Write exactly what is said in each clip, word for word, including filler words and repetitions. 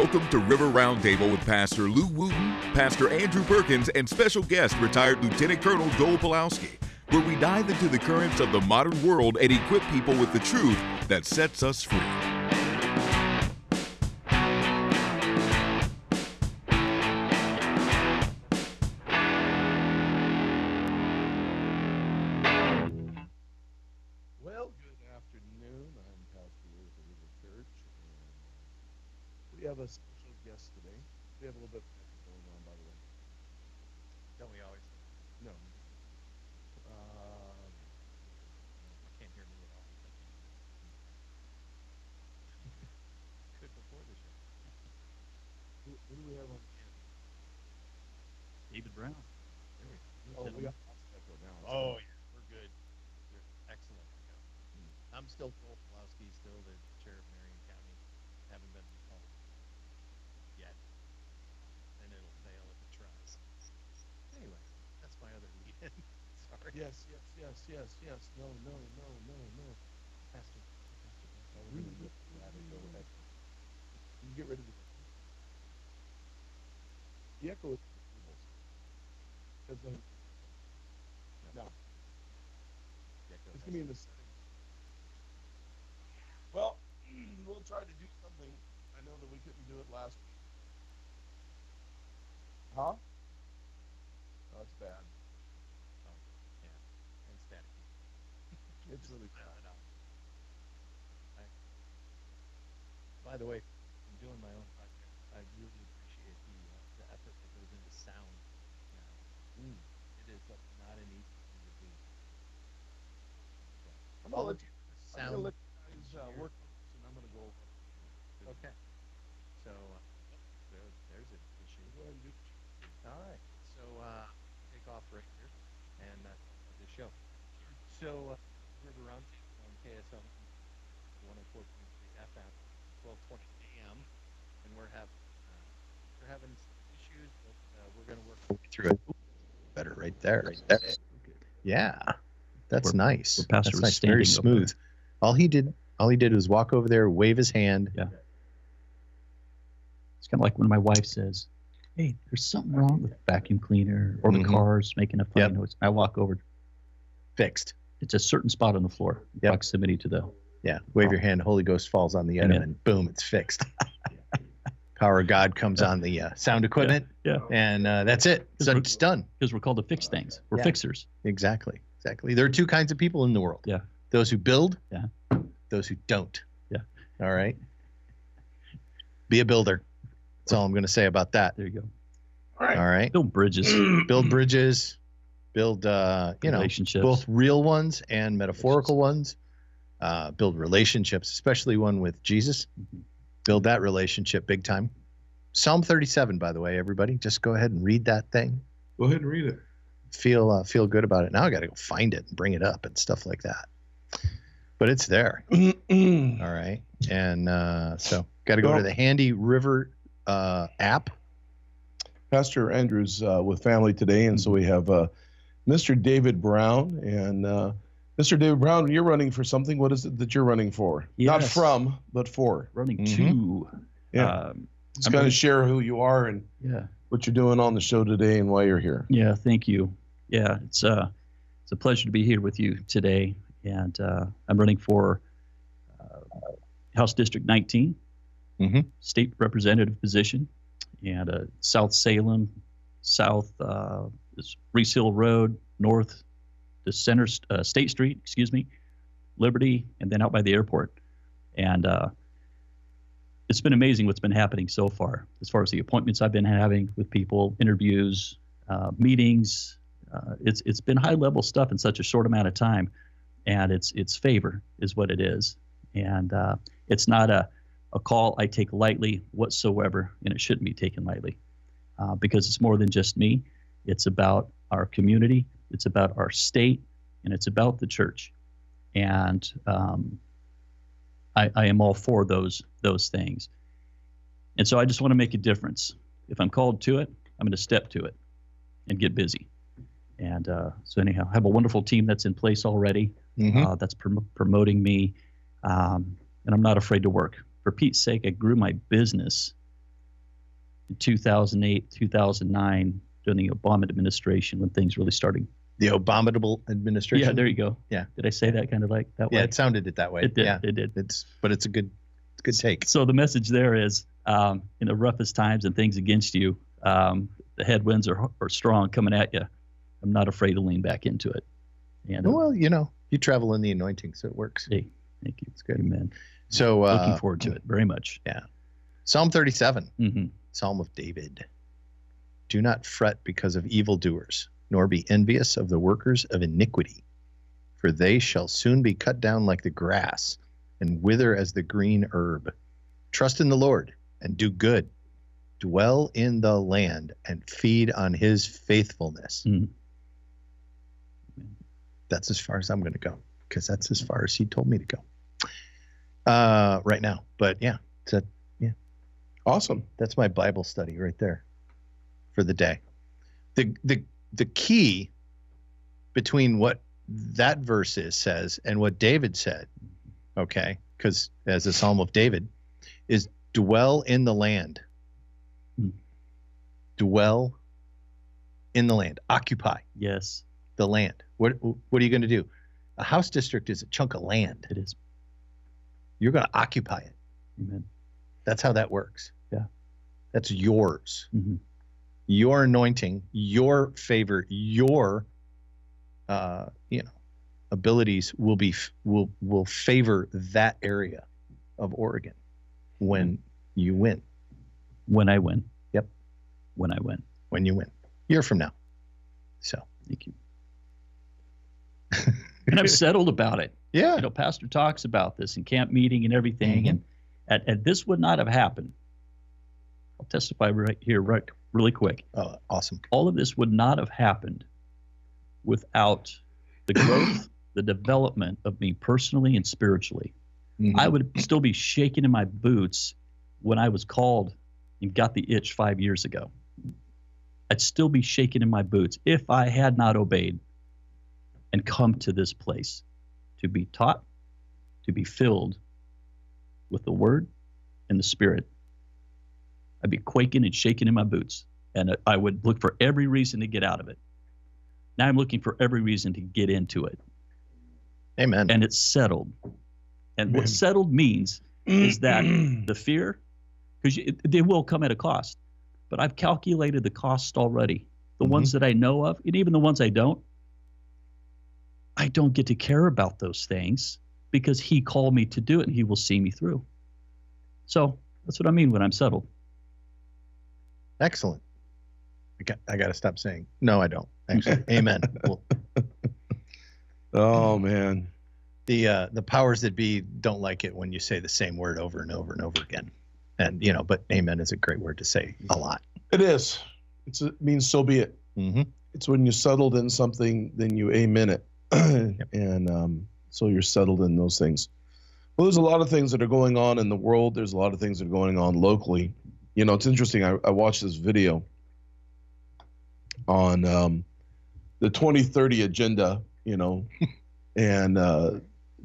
Welcome to River Roundtable with Pastor Lou Wooten, Pastor Andrew Perkins, and special guest retired Lieutenant Colonel Joel Pulowski, where we dive into the currents of the modern world and equip people with the truth that sets us free. Well, good afternoon. I'm Pastor Lou of the River Church, and we have a special guest today. We have a little bit of magic going on, by the way. Don't we always? No. Who do we have on? David Brown. There we go. Oh, we got echo now. Oh, yeah. We're good. We're excellent echo. Hmm. I'm still Joel Pulowski, still the chair of Marion County. Haven't been called yet. And it'll fail if it tries. Anyway, that's my other lead-in. Sorry. Yes, yes, yes, yes, yes. No, no, no, no, no. Pastor. Pastor. Oh, we're going to get ahead. You get rid of the The echo is because um, no. no. It's gonna be in the settings. Well, we'll try to do something. I know that we couldn't do it last week. Huh? Oh, it's bad. Oh, yeah. And staticky. It's really bad. I, by the way, I'm doing my own project. I really appreciate the effort that goes into sound, you know. Mm. It is not an easy thing to do. So, I'm going to let you sound I'm let you guys, uh, work, and I'm going to go over. Okay. So, uh, there, there's an issue. Go ahead and do it. All right. So, uh, take off right here, and that's uh, the show. So, uh, River Roundtable on K S L one oh four point three F M, twelve twenty A M, and we're having, uh, we're having issues, but uh, we're going to work through it. Better right there. Right there. Yeah, that's we're, nice. We're that's nice. Very smooth. All he did, all he did was walk over there, wave his hand. Yeah. It's kind of like when my wife says, "Hey, there's something wrong with the vacuum cleaner or mm-hmm. the car's making a funny yep. noise." I walk over, fixed. It's a certain spot on the floor, yep. proximity to the. Yeah. Wave oh. your hand. Holy Ghost falls on the item, Amen. And boom, it's fixed. Power of God comes yeah. on the uh, sound equipment, yeah, yeah. and uh, that's it. So it's done. Because we're called to fix things. We're yeah. fixers. Exactly, exactly. There are two kinds of people in the world. Yeah. Those who build. Yeah. Those who don't. Yeah. All right. Be a builder. That's all I'm going to say about that. There you go. All right. All right. Build bridges. build bridges. Build, uh, you know, both real ones and metaphorical ones. Uh, build relationships, especially one with Jesus. Mm-hmm. Build that relationship big time. Psalm thirty-seven, by the way, everybody, just go ahead and read that thing. Go ahead and read it. Feel uh, feel good about it. Now I got to go find it and bring it up and stuff like that. But it's there. All right. And uh, so got to go well, to the handy River uh, app. Pastor Andrew's uh, with family today, and so we have uh, Mister David Brown. And uh, Mister David Brown, you're running for something. What is it that you're running for? Yes. Not from, but for. Running mm-hmm. to. Yeah. Um, Just kind of share who you are and yeah. what you're doing on the show today and why you're here. Yeah, thank you. Yeah, it's, uh, it's a pleasure to be here with you today. And uh, I'm running for uh, House District nineteen, mm-hmm. state representative position, and uh, South Salem, South uh, Reese Hill Road, North the center, uh, State Street, excuse me, Liberty, and then out by the airport. And uh, it's been amazing what's been happening so far, as far as the appointments I've been having with people, interviews, uh, meetings. Uh, it's it's been high-level stuff in such a short amount of time, and it's it's favor is what it is. And uh, it's not a, a call I take lightly whatsoever, and it shouldn't be taken lightly uh, because it's more than just me. It's about our community. It's about our state, and it's about the church. And um, I, I am all for those those things. And so I just want to make a difference. If I'm called to it, I'm going to step to it and get busy. And uh, so anyhow, I have a wonderful team that's in place already mm-hmm. uh, that's prom- promoting me. Um, and I'm not afraid to work. For Pete's sake, I grew my business in two thousand eight, two thousand nine, during the Obama administration when things really started. The Obama administration? Yeah, there you go. Yeah. Did I say that kind of like that way? Yeah, it sounded it that way. It did. Yeah. It did. It's, but it's a good, good take. So the message there is, um, in the roughest times and things against you, um, the headwinds are, are strong coming at you. I'm not afraid to lean back into it. And, uh, well, you know, you travel in the anointing, so it works. Hey, thank you. It's good. Amen. So uh, looking forward to it very much. Yeah. Psalm thirty-seven, mm-hmm. Psalm of David. Do not fret because of evildoers, nor be envious of the workers of iniquity, for they shall soon be cut down like the grass and wither as the green herb. Trust in the Lord and do good. Dwell in the land and feed on his faithfulness. Mm-hmm. That's as far as I'm going to go, because that's as far as he told me to go uh, right now. But yeah, it's a, yeah, awesome. That's my Bible study right there for the day. The the the key between what that verse is says and what David said, okay, because as a Psalm of David, is dwell in the land. Hmm. Dwell in the land. Occupy. Yes. The land. What what are you going to do? A house district is a chunk of land. It is. You're going to occupy it. Amen. That's how that works. Yeah. That's yours. Mm-hmm. Your anointing, your favor, your uh, you know, abilities will be will will favor that area of Oregon when you win. When I win. Yep. When I win. When you win. A year from now. So. Thank you. And I'm settled about it. Yeah. You know, Pastor talks about this in camp meeting and everything. Mm-hmm. And, and, and this would not have happened. I'll testify right here, right, really quick. Oh, awesome. All of this would not have happened without the growth, the development of me personally and spiritually. Mm-hmm. I would still be shaking in my boots when I was called and got the itch five years ago. I'd still be shaking in my boots if I had not obeyed and come to this place to be taught, to be filled with the Word and the Spirit. I'd be quaking and shaking in my boots, and I would look for every reason to get out of it. Now I'm looking for every reason to get into it. Amen. And it's settled. And Amen. What settled means is that the fear, because they will come at a cost, but I've calculated the cost already. The mm-hmm. ones that I know of, and even the ones I don't, I don't get to care about those things because he called me to do it and he will see me through. So that's what I mean when I'm settled. Excellent. I got, I got to stop saying, no, I don't. Actually. Amen. Well, oh, man. The, uh, the powers that be don't like it when you say the same word over and over and over again. And, you know, but amen is a great word to say a lot. It is. It's, it means so be it. Mm-hmm. It's when you're settled in something, then you amen it. Yep. And um, so you're settled in those things. Well, there's a lot of things that are going on in the world. There's a lot of things that are going on locally. You know, it's interesting. I, I watched this video on um, the twenty thirty agenda, you know, and uh,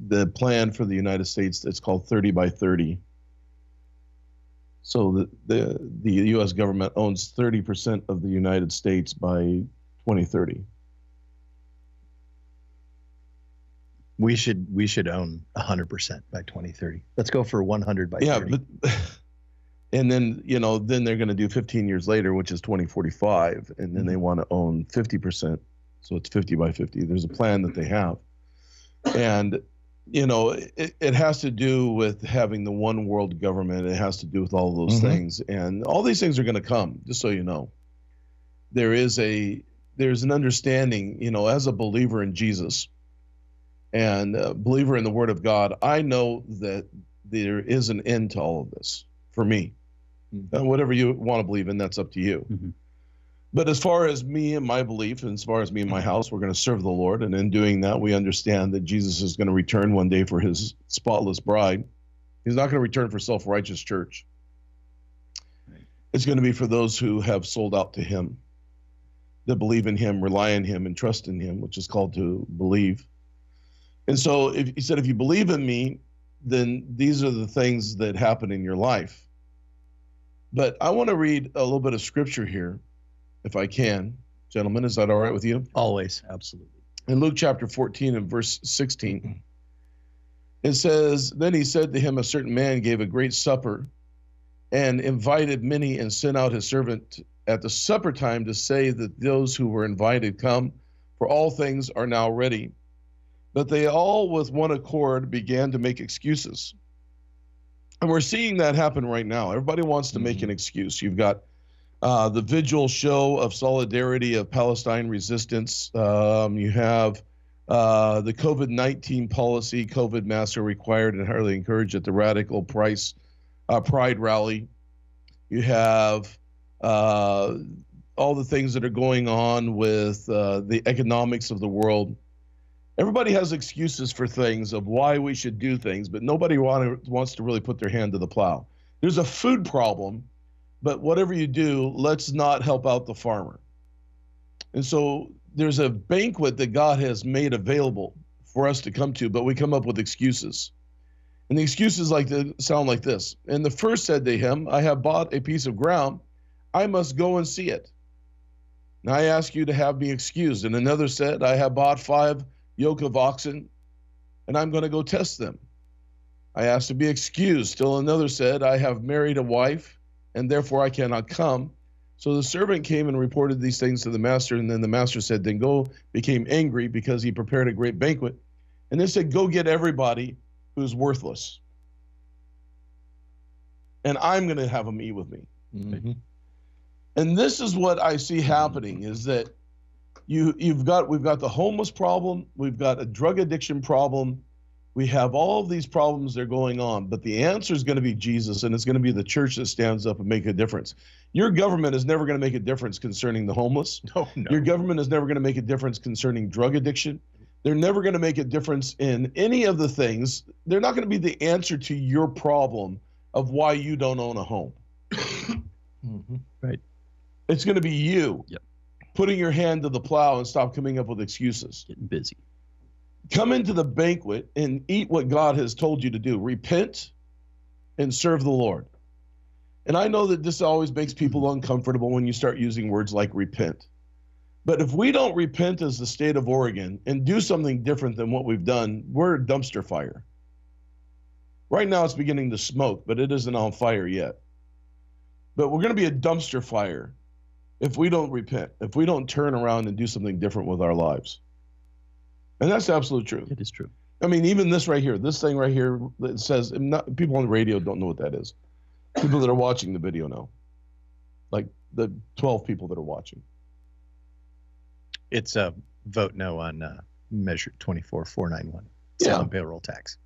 the plan for the United States. It's called thirty by thirty. So the the, the U S government owns thirty percent of the United States by twenty thirty. We should we should own one hundred percent by twenty thirty. Let's go for one hundred by yeah, thirty. But, and then, you know, then they're going to do fifteen years later, which is twenty forty-five, and then mm-hmm. they want to own fifty percent, so it's fifty by fifty. There's a plan that they have. And, you know, it, it has to do with having the one world government. It has to do with all those mm-hmm. things. And all these things are going to come, just so you know. There is a there's an understanding, you know, as a believer in Jesus, and a believer in the Word of God, I know that there is an end to all of this for me. Mm-hmm. And whatever you want to believe in, that's up to you. Mm-hmm. But as far as me and my belief, and as far as me and my house, we're going to serve the Lord. And in doing that, we understand that Jesus is going to return one day for his spotless bride. He's not going to return for self-righteous church. Right. It's going to be for those who have sold out to him, that believe in him, rely on him, and trust in him, which is called to believe. And so if, he said, if you believe in me, then these are the things that happen in your life. But I want to read a little bit of scripture here, if I can. Gentlemen, is that all right with you? Always, absolutely. In Luke chapter fourteen and verse sixteen, it says, "Then he said to him, a certain man gave a great supper and invited many and sent out his servant at the supper time to say that those who were invited come, for all things are now ready. But they all with one accord began to make excuses." And we're seeing that happen right now. Everybody wants to mm-hmm. make an excuse. You've got uh, the vigil show of solidarity of Palestine resistance. Um, you have uh, the COVID nineteen policy, COVID masks are required and highly encouraged at the radical price, uh, pride rally. You have uh, all the things that are going on with uh, the economics of the world. Everybody has excuses for things of why we should do things, but nobody want to, wants to really put their hand to the plow. There's a food problem, but whatever you do, let's not help out the farmer. And so there's a banquet that God has made available for us to come to, but we come up with excuses. And the excuses like to sound like this. "And the first said to him, I have bought a piece of ground. I must go and see it. And I ask you to have me excused. And another said, I have bought five yoke of oxen, and I'm going to go test them. I asked to be excused. Still another said, I have married a wife, and therefore I cannot come. So the servant came and reported these things to the master, and then the master said, then go, became angry because he prepared a great banquet. And then said, go get everybody who's worthless, and I'm going to have them eat with me." Mm-hmm. And this is what I see happening, is that You, you've got, we've got the homeless problem, we've got a drug addiction problem, we have all of these problems that are going on, but the answer is going to be Jesus, and it's going to be the church that stands up and make a difference. Your government is never going to make a difference concerning the homeless. No, no. Your government is never going to make a difference concerning drug addiction. They're never going to make a difference in any of the things. They're not going to be the answer to your problem of why you don't own a home. Mm-hmm. Right. It's going to be you. Yep. Putting your hand to the plow and stop coming up with excuses. Getting busy. Come into the banquet and eat what God has told you to do. Repent and serve the Lord. And I know that this always makes people uncomfortable when you start using words like repent. But if we don't repent as the state of Oregon and do something different than what we've done, we're a dumpster fire. Right now it's beginning to smoke, but it isn't on fire yet. But we're going to be a dumpster fire if we don't repent, if we don't turn around and do something different with our lives. And that's absolute truth. It is true. I mean, even this right here, this thing right here that says, not, people on the radio don't know what that is. People that are watching the video know. Like the twelve people that are watching. It's a vote no on uh, measure twenty-four four ninety-one. It's yeah. on payroll tax.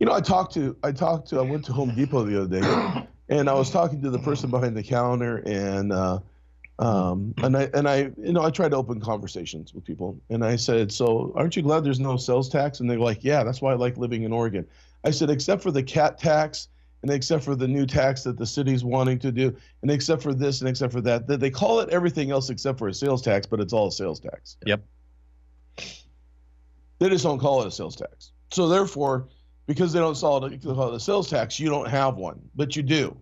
You know, I talked to, I talked to, I went to Home Depot the other day, and I was talking to the person behind the counter, and uh, Um, and I, and I, you know, I try to open conversations with people, and I said, so aren't you glad there's no sales tax? And they're like, yeah, that's why I like living in Oregon. I said, except for the C A T tax, and except for the new tax that the city's wanting to do, and except for this, and except for that, that they call it everything else except for a sales tax, but it's all a sales tax. Yep. They just don't call it a sales tax. So therefore, because they don't call it a sales tax, you don't have one, but you do.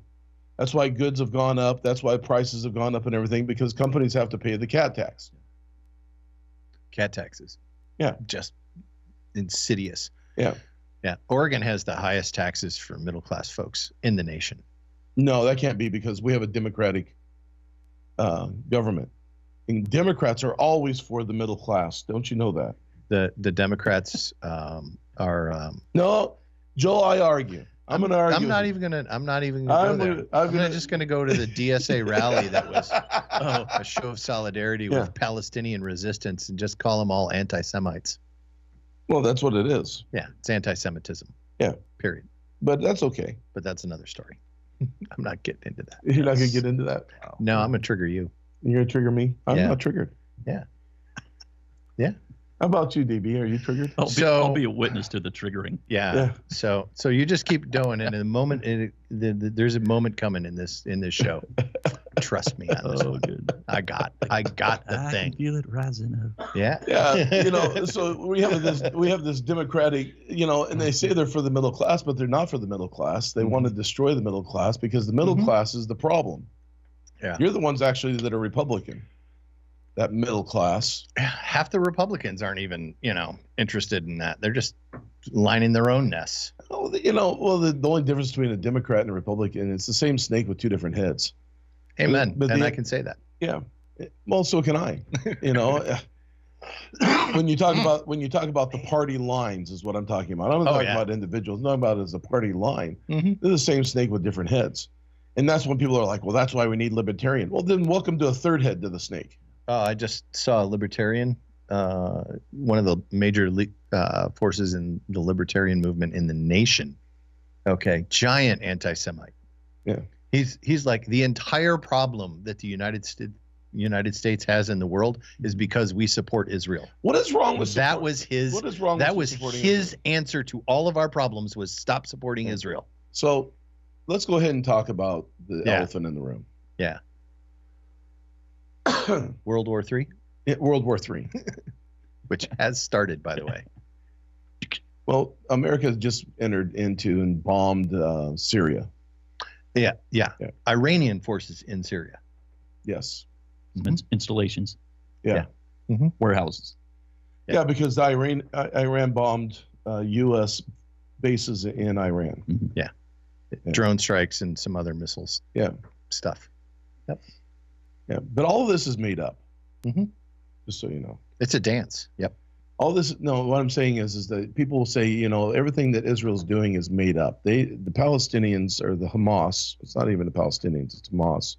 That's why goods have gone up. That's why prices have gone up and everything, because companies have to pay the C A T tax. C A T taxes. Yeah. Just insidious. Yeah. Yeah. Oregon has the highest taxes for middle-class folks in the nation. No, that can't be, because we have a Democratic uh, government. And Democrats are always for the middle class. Don't you know that? The the Democrats um, are... Um, no, Joel, I argue. I'm gonna argue. I'm not even gonna. I'm not even gonna I'm go gonna, there. I'm, I'm gonna, just gonna go to the D S A rally that was oh, a show of solidarity yeah. with Palestinian resistance, and just call them all anti-Semites. Well, that's what it is. Yeah, it's anti-Semitism. Yeah. Period. But that's okay. But that's another story. I'm not getting into that. You're not gonna get into that. Wow. No, I'm gonna trigger you. You're gonna trigger me. I'm yeah. not triggered. Yeah. Yeah. How about you, D B? Are you triggered? I'll be, so, I'll be a witness to the triggering. Yeah. yeah. So, so you just keep doing, and in the moment, in the, the, there's a moment coming in this in this show Trust me on this. Oh, good. I got, I got the I thing. Can feel it rising up. Yeah. Yeah. You know, so we have this, we have this democratic, you know, and they say they're for the middle class, but they're not for the middle class. They mm-hmm. want to destroy the middle class because the middle mm-hmm. class is the problem. Yeah. You're the ones actually that are Republican. That middle class. Half the Republicans aren't even, you know, interested in that. They're just lining their own nests. Oh, you know, well, the, the only difference between a Democrat and a Republican, it's the same snake with two different heads. Amen. But and the, I can say that. Yeah. Well, so can I. You know, when you talk about when you talk about the party lines is what I'm talking about. I'm not oh, talking yeah. about individuals. I'm talking about as a party line. Mm-hmm. They're the same snake with different heads. And that's when people are like, well, that's why we need libertarian. Well, then welcome to a third head to the snake. Oh, I just saw a libertarian, uh, one of the major le uh, forces in the libertarian movement in the nation. Okay, giant anti-Semite. Yeah, he's he's like the entire problem that the United States United States has in the world is because we support Israel. What is wrong with that? Was his what is wrong? That was his answer to all of our problems was stop supporting Israel. So, let's go ahead and talk about the yeah. elephant in the room. Yeah. World War Three? Yeah, World War Three, which has started, by the way. Well, America just entered into and bombed uh, Syria. Yeah, yeah, yeah. Iranian forces in Syria. Yes. Mm-hmm. Installations. Yeah. yeah. Mm-hmm. Warehouses. Yeah, yeah, because Iran Iran bombed uh, U S bases in Iran. Mm-hmm. Yeah. yeah. Drone strikes and some other missiles. Yeah. Stuff. Yep. Yeah, but all of this is made up, mm-hmm. just so you know. It's a dance. Yep. All this. No, what I'm saying is, is that people will say, you know, everything that Israel's doing is made up. They, the Palestinians or the Hamas. It's not even the Palestinians. It's Hamas.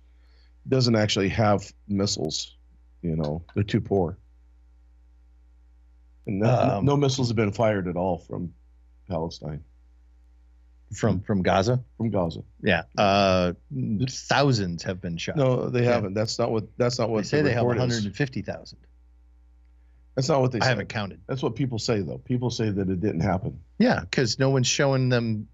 Doesn't actually have missiles. You know, they're too poor. And no, um, no missiles have been fired at all from Palestine. From from Gaza? From Gaza. Yeah. Uh, thousands have been shot. No, they haven't. Yeah. That's not what that's not what they say. They have one hundred fifty thousand. That's not what they say. I haven't counted. That's what people say, though. People say that it didn't happen. Yeah, because no one's showing them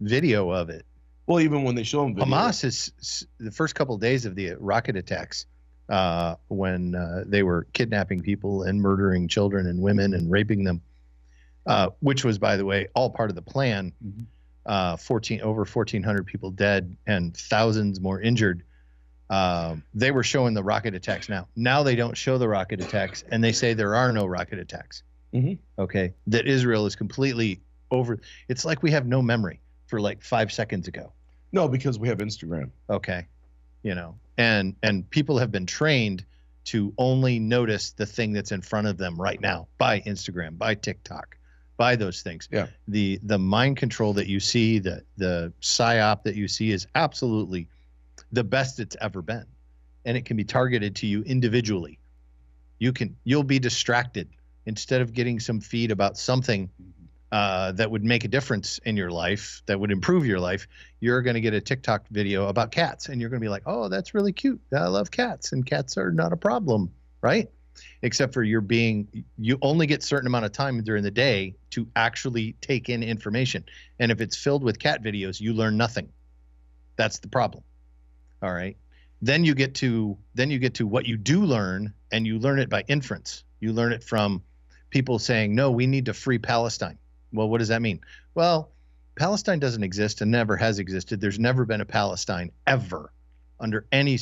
video of it. Well, even when they show them video. Hamas is the first couple of days of the rocket attacks uh, when uh, they were kidnapping people and murdering children and women and raping them, uh, which was, by the way, all part of the plan. Mm-hmm. Uh, fourteen over fourteen hundred people dead and thousands more injured. Uh, they were showing the rocket attacks now. Now they don't show the rocket attacks, and they say there are no rocket attacks. Mm-hmm. Okay, that Israel is completely over. It's like we have no memory for like five seconds ago. No, because we have Instagram. Okay, you know, and and people have been trained to only notice the thing that's in front of them right now by Instagram, by TikTok. By those things, yeah. The the mind control that you see, the the psyop that you see, is absolutely the best it's ever been, and it can be targeted to you individually. You can you'll be distracted instead of getting some feed about something uh, that would make a difference in your life, that would improve your life. You're going to get a TikTok video about cats, and you're going to be like, "Oh, that's really cute. I love cats, and cats are not a problem, right?" Except for you're being, you only get a certain amount of time during the day to actually take in information. And if it's filled with cat videos, you learn nothing. That's the problem. All right. Then you get to, then you get to what you do learn, and you learn it by inference. You learn it from people saying, no, we need to free Palestine. Well, what does that mean? Well, Palestine doesn't exist and never has existed. There's never been a Palestine ever under any,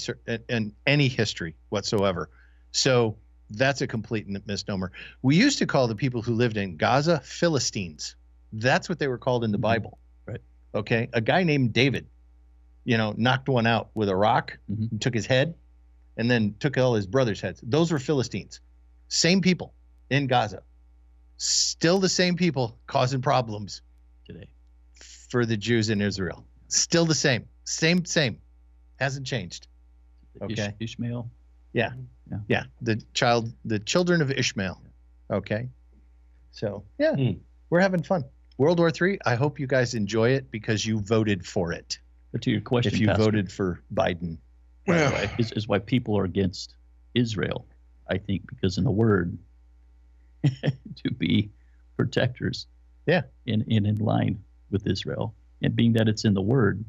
in any history whatsoever. So that's a complete misnomer. We used to call the people who lived in Gaza Philistines. That's what they were called in the Bible. Right. Okay. A guy named David, you know, knocked one out with a rock, mm-hmm. and took his head, and then took all his brothers' heads. Those were Philistines. Same people in Gaza. Still the same people causing problems today for the Jews in Israel. Still the same. Same, same. Hasn't changed. Okay. Ish Ishmael. Yeah. Yeah. yeah, the child, the children of Ishmael. Okay, so yeah, mm. we're having fun. World War Three. I hope you guys enjoy it because you voted for it. But to your question, if you Pastor, voted for Biden, yeah. by the way, is, is why people are against Israel. I think because in the word, to be protectors. Yeah, in in in line with Israel, and being that it's in the word,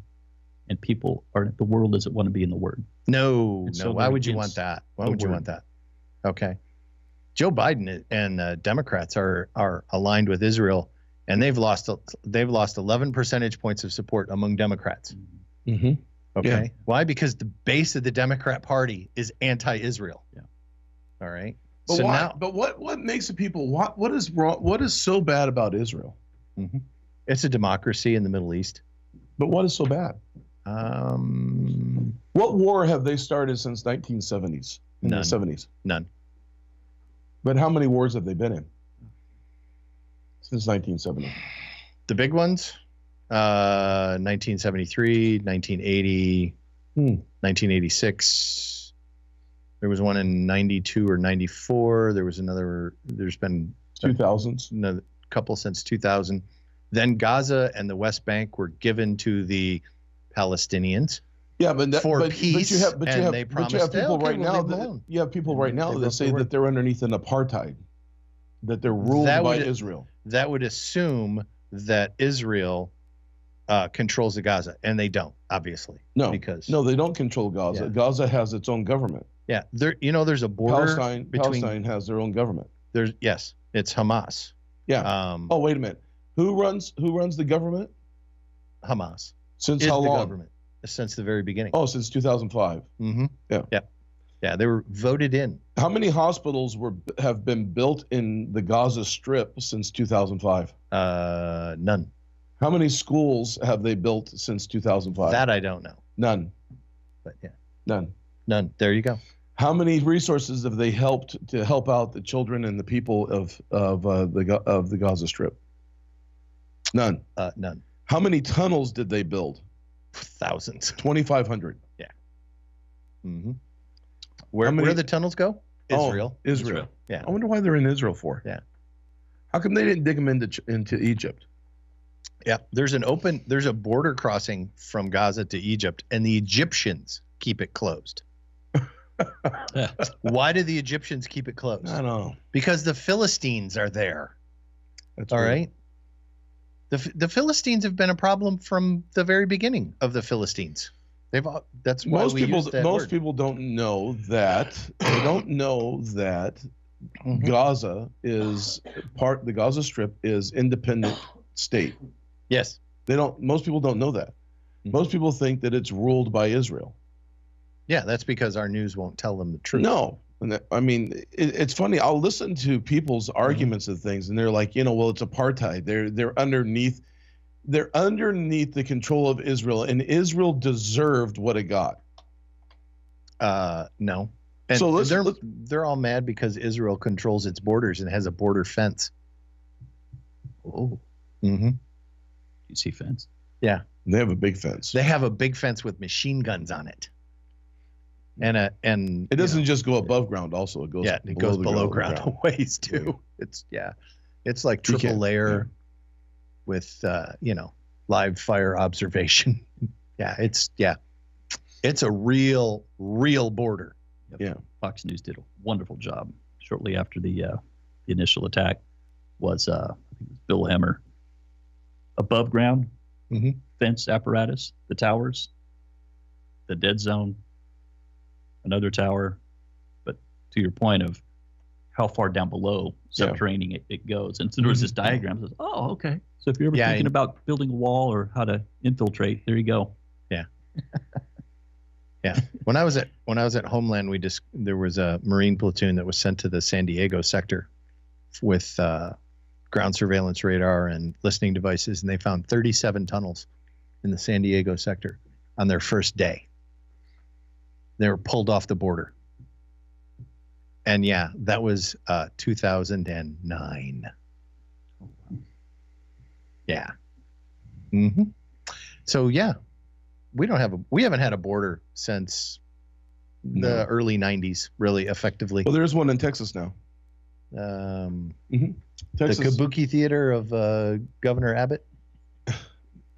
and people are the world doesn't want to be in the Word. No, and no. So why would you want that? Why would you want that? Okay. Joe Biden and uh, Democrats are are aligned with Israel, and they've lost they've lost eleven percentage points of support among Democrats. Mm-hmm. Okay, yeah. Why? Because the base of the Democrat Party is anti-Israel. Yeah. All right. But so why, now, but what what makes the people what what is wrong? What is so bad about Israel? Mm-hmm. It's a democracy in the Middle East. But what is so bad? Um, what war have they started since nineteen seventies? In none. The seventies. None. But how many wars have they been in since nineteen seventy? The big ones, uh, nineteen seventy-three, nineteen eighty, hmm. nineteen eighty-six. There was one in ninety-two or ninety-four. There was another. There's been two thousands. Another couple since two thousand. Then Gaza and the West Bank were given to the Palestinians. Yeah, but that, for but, peace, but you have, but you have, they promised, but you have people okay, right well, now that you have people right now that say that they're underneath an apartheid, that they're ruled that by would, Israel. That would assume that Israel uh, controls the Gaza, and they don't, obviously. No, because no, they don't control Gaza. Yeah. Gaza has its own government. Yeah, there. You know, there's a border. Palestine, between, Palestine has their own government. There's yes, it's Hamas. Yeah. Um, oh, wait a minute. Who runs? Who runs the government? Hamas. Since how long? The government. Since the very beginning. Oh, since two thousand five. Mm-hmm. Yeah. Yeah. Yeah. They were voted in. How many hospitals were have been built in the Gaza Strip since two thousand five? Uh, none. How many schools have they built since two thousand five? That I don't know. None. But yeah. None. None. There you go. How many resources have they helped to help out the children and the people of of uh, the of the Gaza Strip? None. Uh, none. How many tunnels did they build? Thousands. twenty-five hundred. Yeah. Mm-hmm. Where, many, where the tunnels go? Israel. Oh, Israel. Israel. Yeah. I wonder why they're in Israel for. Yeah. How come they didn't dig them into into Egypt? Yeah. There's an open. There's a border crossing from Gaza to Egypt, and the Egyptians keep it closed. Why do the Egyptians keep it closed? I don't know. Because the Philistines are there. That's all weird. Right. The, the Philistines have been a problem from the very beginning of the Philistines. They've that's why most we people that most word. people don't know that they don't know that mm-hmm. Gaza is part the Gaza Strip is independent state. Yes, they don't. Most people don't know that. Mm-hmm. Most people think that it's ruled by Israel. Yeah, that's because our news won't tell them the truth. No. And that, I mean, it, it's funny. I'll listen to people's arguments of things, and they're like, you know, well, it's apartheid. They're they're underneath, they're underneath the control of Israel, and Israel deserved what it got. Uh, no. And so let's, they're let's, they're all mad because Israel controls its borders and has a border fence. Oh. Mm-hmm. You see fence? Yeah. They have a big fence. They have a big fence with machine guns on it. And a, and it doesn't know, just go above ground. Also, it goes yeah, it below goes below ground, ground a ways too. It's yeah, it's like triple layer, yeah. with uh, you know, live fire observation. Yeah, it's yeah, it's a real real border. Yep. Yeah, Fox News did a wonderful job shortly after the uh, the initial attack. Was uh, I think it was Bill Hemmer above ground mm-hmm. fence apparatus, the towers, the dead zone. Another tower, but to your point of how far down below subterranean yeah. it, it goes, and so there was this diagram that says, "Oh, okay." So if you're ever yeah, thinking about building a wall or how to infiltrate, there you go. Yeah, yeah. When I was at when I was at Homeland, we just there was a Marine platoon that was sent to the San Diego sector with uh, ground surveillance radar and listening devices, and they found thirty-seven tunnels in the San Diego sector on their first day. They were pulled off the border. And yeah, that was uh, two thousand nine. Yeah. Mm-hmm. So yeah, we don't have a, we haven't had a border since no. the early nineties, really effectively. Well, there's one in Texas now. Um, mm-hmm. Texas. The Kabuki Theater of uh, Governor Abbott.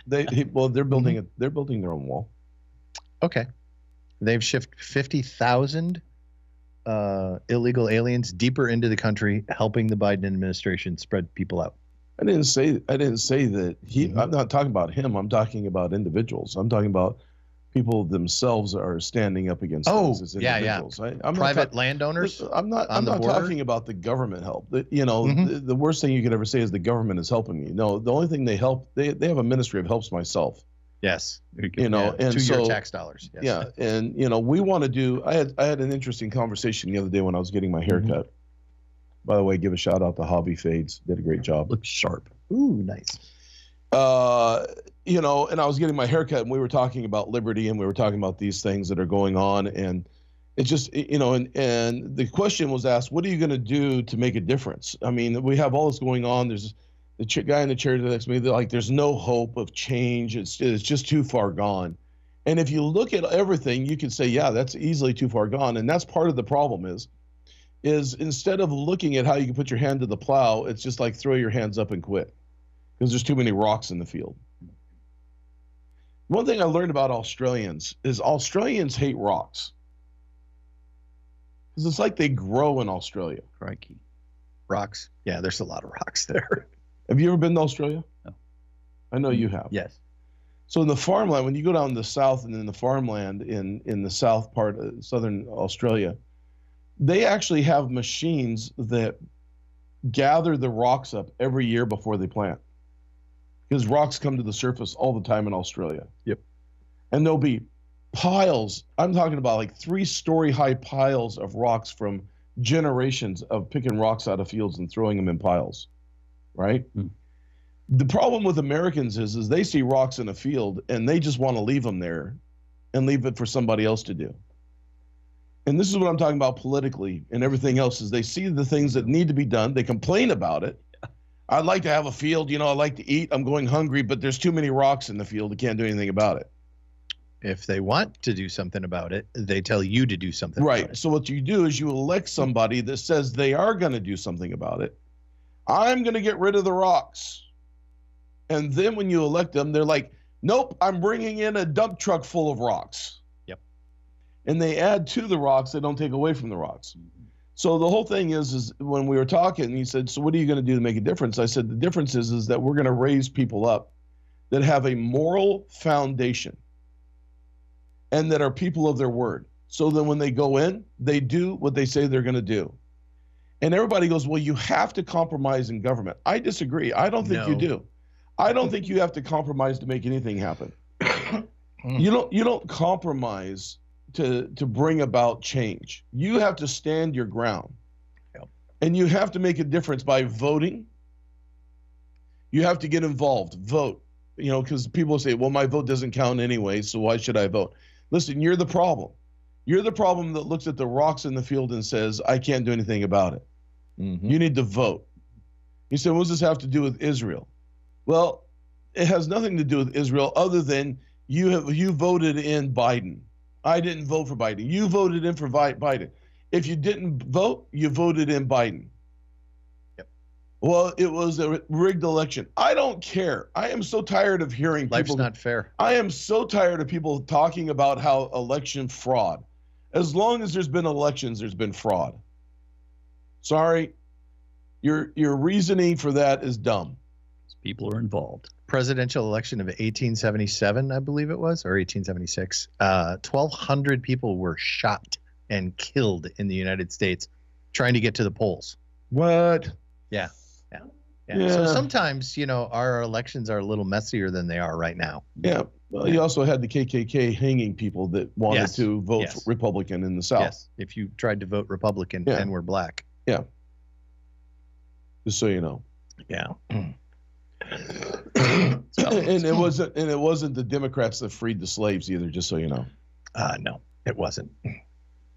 they he, well, they're building mm-hmm. a, they're building their own wall. Okay. They've shipped fifty thousand uh, illegal aliens deeper into the country, helping the Biden administration spread people out. I didn't say I didn't say that he. Mm-hmm. I'm not talking about him. I'm talking about individuals. I'm talking about people themselves are standing up against oh, things as individuals. Yeah, yeah. I, I'm Private landowners. I'm not. I'm not talking about the government help. The, you know, mm-hmm. the, the worst thing you could ever say is the government is helping me. No, the only thing they help, they they have a ministry of helps myself. Yes. You know, yeah, and to so, your tax dollars. Yes. Yeah, and you know, we want to do. I had I had an interesting conversation the other day when I was getting my haircut. Mm-hmm. By the way, give a shout out to Hobby Fades. Did a great job. Looks sharp. Ooh, nice. Uh, you know, and I was getting my haircut, and we were talking about liberty, and we were talking about these things that are going on, and it just, you know, and and the question was asked, what are you going to do to make a difference? I mean, we have all this going on. There's the ch- guy in the chair next to me, they're like, there's no hope of change. It's it's just too far gone. And if you look at everything, you can say, yeah, that's easily too far gone, and that's part of the problem is, is instead of looking at how you can put your hand to the plow, it's just like throw your hands up and quit. Because there's too many rocks in the field. One thing I learned about Australians is Australians hate rocks. Because it's like they grow in Australia. Crikey. Rocks? Yeah, there's a lot of rocks there. Have you ever been to Australia? No. I know you have. Yes. So in the farmland, when you go down to the south and in the farmland in, in the south part of southern Australia, they actually have machines that gather the rocks up every year before they plant. Because rocks come to the surface all the time in Australia. Yep. And there'll be piles. I'm talking about like three-story high piles of rocks from generations of picking rocks out of fields and throwing them in piles, right? Hmm. The problem with Americans is, is they see rocks in a field and they just want to leave them there and leave it for somebody else to do. And this is what I'm talking about politically and everything else is they see the things that need to be done. They complain about it. I'd like to have a field, you know, I like to eat. I'm going hungry, but there's too many rocks in the field. I can't do anything about it. If they want to do something about it, they tell you to do something about it. Right. So what you do is you elect somebody that says they are going to do something about it. I'm going to get rid of the rocks. And then when you elect them, they're like, nope, I'm bringing in a dump truck full of rocks. Yep. And they add to the rocks. They don't take away from the rocks. So the whole thing is, is when we were talking, he said, so what are you going to do to make a difference? I said, the difference is, is that we're going to raise people up that have a moral foundation and that are people of their word. So then when they go in, they do what they say they're going to do. And everybody goes, well, you have to compromise in government. I disagree. I don't think no. you do. I don't think you have to compromise to make anything happen. You don't, you don't compromise to to bring about change. You have to stand your ground. Yep. And you have to make a difference by voting. You have to get involved, vote, you know, because people say, well, my vote doesn't count anyway, so why should I vote? Listen, you're the problem. You're the problem that looks at the rocks in the field and says, I can't do anything about it. Mm-hmm. You need to vote. You say, what does this have to do with Israel? Well, it has nothing to do with Israel other than you have you voted in Biden. I didn't vote for Biden. You voted in for Biden. If you didn't vote, you voted in Biden. Yep. Well, it was a rigged election. I don't care. I am so tired of hearing people. Life's not fair. I am so tired of people talking about how election fraud. As long as there's been elections, there's been fraud. Sorry. Your your reasoning for that is dumb. People are involved. Presidential election of eighteen seventy-seven, I believe it was, or eighteen seventy-six, uh, twelve hundred people were shot and killed in the United States trying to get to the polls. What? Yeah. Yeah. yeah. yeah. So sometimes, you know, our elections are a little messier than they are right now. Yeah. Well, you also had the K K K hanging people that wanted yes. to vote yes. Republican in the South. Yes. If you tried to vote Republican yeah. and were black. Yeah. Just so you know. Yeah. and it wasn't and it wasn't the Democrats that freed the slaves either, just so you know. Uh, no, it wasn't.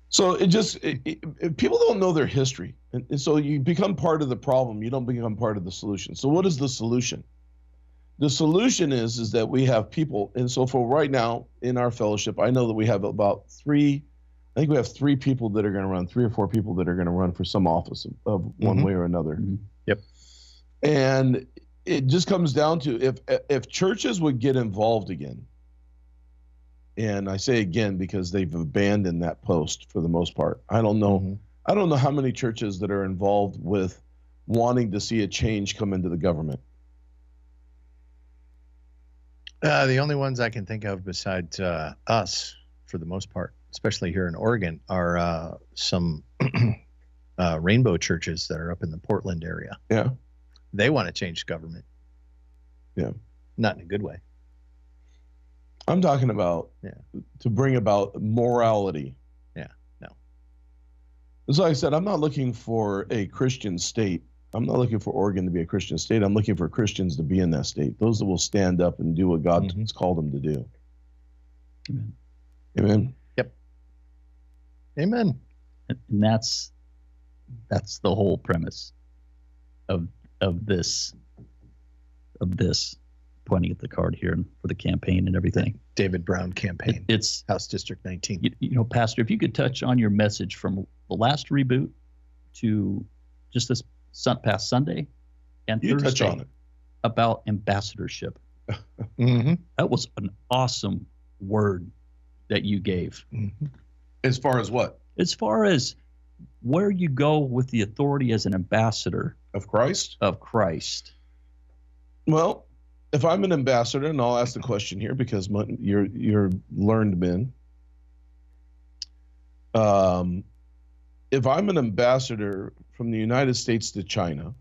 So it just it, it, people don't know their history. And, and so you become part of the problem. You don't become part of the solution. So what is the solution? The solution is, is that we have people. And so for right now in our fellowship, I know that we have about three. I think we have three people that are going to run, three or four people that are going to run for some office of, of mm-hmm. one way or another. Mm-hmm. Yep. And it just comes down to if if churches would get involved again, and I say again because they've abandoned that post for the most part. I don't know. Mm-hmm. I don't know how many churches that are involved with wanting to see a change come into the government. Uh, the only ones I can think of besides uh, us, for the most part, especially here in Oregon, are uh, some uh, rainbow churches that are up in the Portland area. Yeah. They want to change government. Yeah. Not in a good way. I'm talking about yeah. to bring about morality. Yeah, no. As I said, I'm not looking for a Christian state. I'm not looking for Oregon to be a Christian state. I'm looking for Christians to be in that state, those that will stand up and do what God mm-hmm. has called them to do. Amen. Amen. Yep. Amen. And that's that's the whole premise of of this of this. Pointing at the card here for the campaign and everything. David Brown campaign. It's House District nineteen. You, you know, Pastor, if you could touch on your message from the last reboot to just this past Sunday and you Thursday touch on it. About ambassadorship. mm-hmm. That was an awesome word that you gave. Mm-hmm. As far as what? As far as where you go with the authority as an ambassador. Of Christ? Of Christ. Well, if I'm an ambassador, and I'll ask the question here because you're you're learned men. Um, if I'm an ambassador from the United States to China,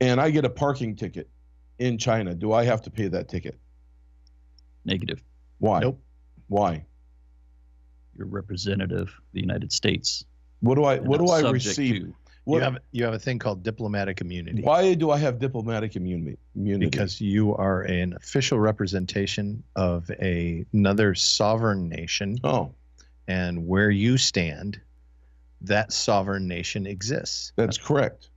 and I get a parking ticket in China, do I have to pay that ticket? Negative. Why? Nope. Why? You're representative of the United States. What do I what do I receive? To- What, you have you have a thing called diplomatic immunity. Why do I have diplomatic immunity? Because you are an official representation of a, another sovereign nation. Oh, and where you stand, that sovereign nation exists. That's correct.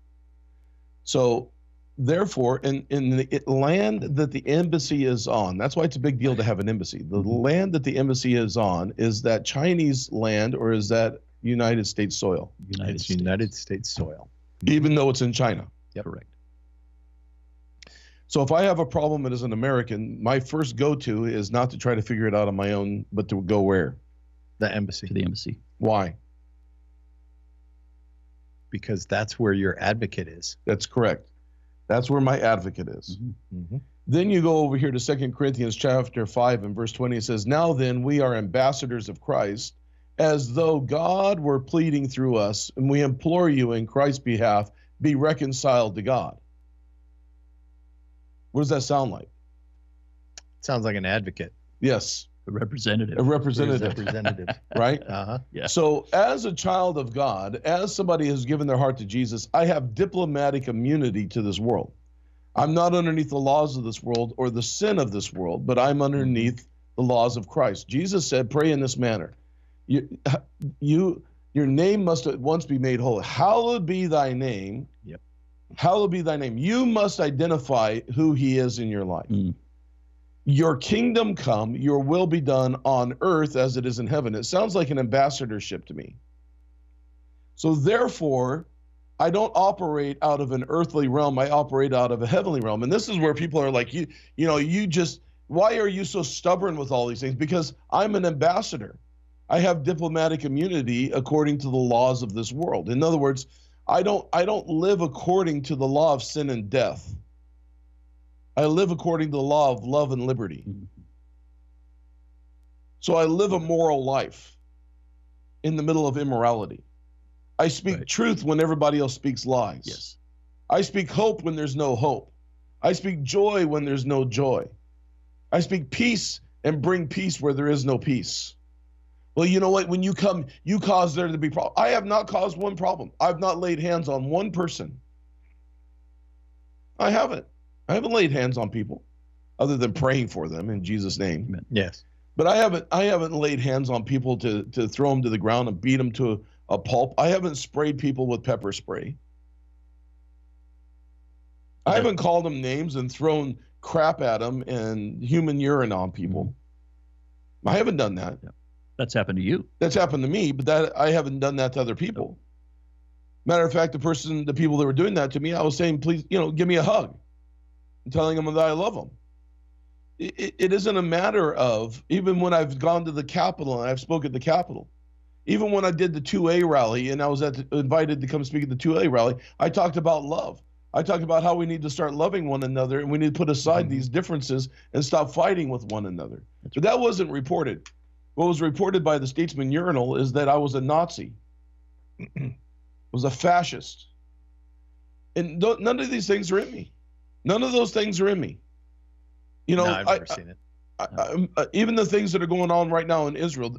So, therefore, in in the land that the embassy is on, that's why it's a big deal to have an embassy. The land that the embassy is on is that Chinese land, or is that United States soil. United it's States. United States soil. Even though it's in China. Yep. Correct. So if I have a problem as an American, my first go-to is not to try to figure it out on my own, but to go where? The embassy. To the embassy. Why? Because that's where your advocate is. That's correct. That's where my advocate is. Mm-hmm. Mm-hmm. Then you go over here to Second Corinthians chapter five and verse twenty. It says, "Now then, we are ambassadors of Christ, as though God were pleading through us, and we implore you in Christ's behalf, be reconciled to God." What does that sound like? It sounds like an advocate. Yes. A representative. A representative. representative. Right? Uh-huh. Yeah. So as a child of God, as somebody who's given their heart to Jesus, I have diplomatic immunity to this world. I'm not underneath the laws of this world or the sin of this world, but I'm underneath the laws of Christ. Jesus said, pray in this manner. You, you, your name must at once be made holy. Hallowed be thy name. Yep. Hallowed be thy name. You must identify who he is in your life. Mm. Your kingdom come, your will be done on earth as it is in heaven. It sounds like an ambassadorship to me. So therefore, I don't operate out of an earthly realm. I operate out of a heavenly realm. And this is where people are like, you, you know, you just, why are you so stubborn with all these things? Because I'm an ambassador. I have diplomatic immunity according to the laws of this world. In other words, I don't I don't live according to the law of sin and death. I live according to the law of love and liberty. So I live a moral life in the middle of immorality. I speak right. truth when everybody else speaks lies. Yes. I speak hope when there's no hope. I speak joy when there's no joy. I speak peace and bring peace where there is no peace. Well, you know what? When you come, you cause there to be problems. I have not caused one problem. I've not laid hands on one person. I haven't. I haven't laid hands on people other than praying for them in Jesus' name. Amen. Yes. But I haven't I haven't laid hands on people to, to throw them to the ground and beat them to a, a pulp. I haven't sprayed people with pepper spray. I haven't called them names and thrown crap at them and human urine on people. I haven't done that. Yeah. That's happened to you. That's happened to me, but that I haven't done that to other people. Matter of fact, the person, the people that were doing that to me, I was saying, please, you know, give me a hug. I'm telling them that I love them. It, it isn't a matter of, even when I've gone to the Capitol and I've spoken at the Capitol, even when I did the two A rally and I was at the, invited to come speak at the two A rally, I talked about love. I talked about how we need to start loving one another, and we need to put aside mm-hmm. these differences and stop fighting with one another. That's but that wasn't reported. What was reported by the Statesman Journal is that I was a Nazi, was a fascist. And th- none of these things are in me. None of those things are in me. You know, no, I've never I, seen it. No. I, I, I, even the things that are going on right now in Israel,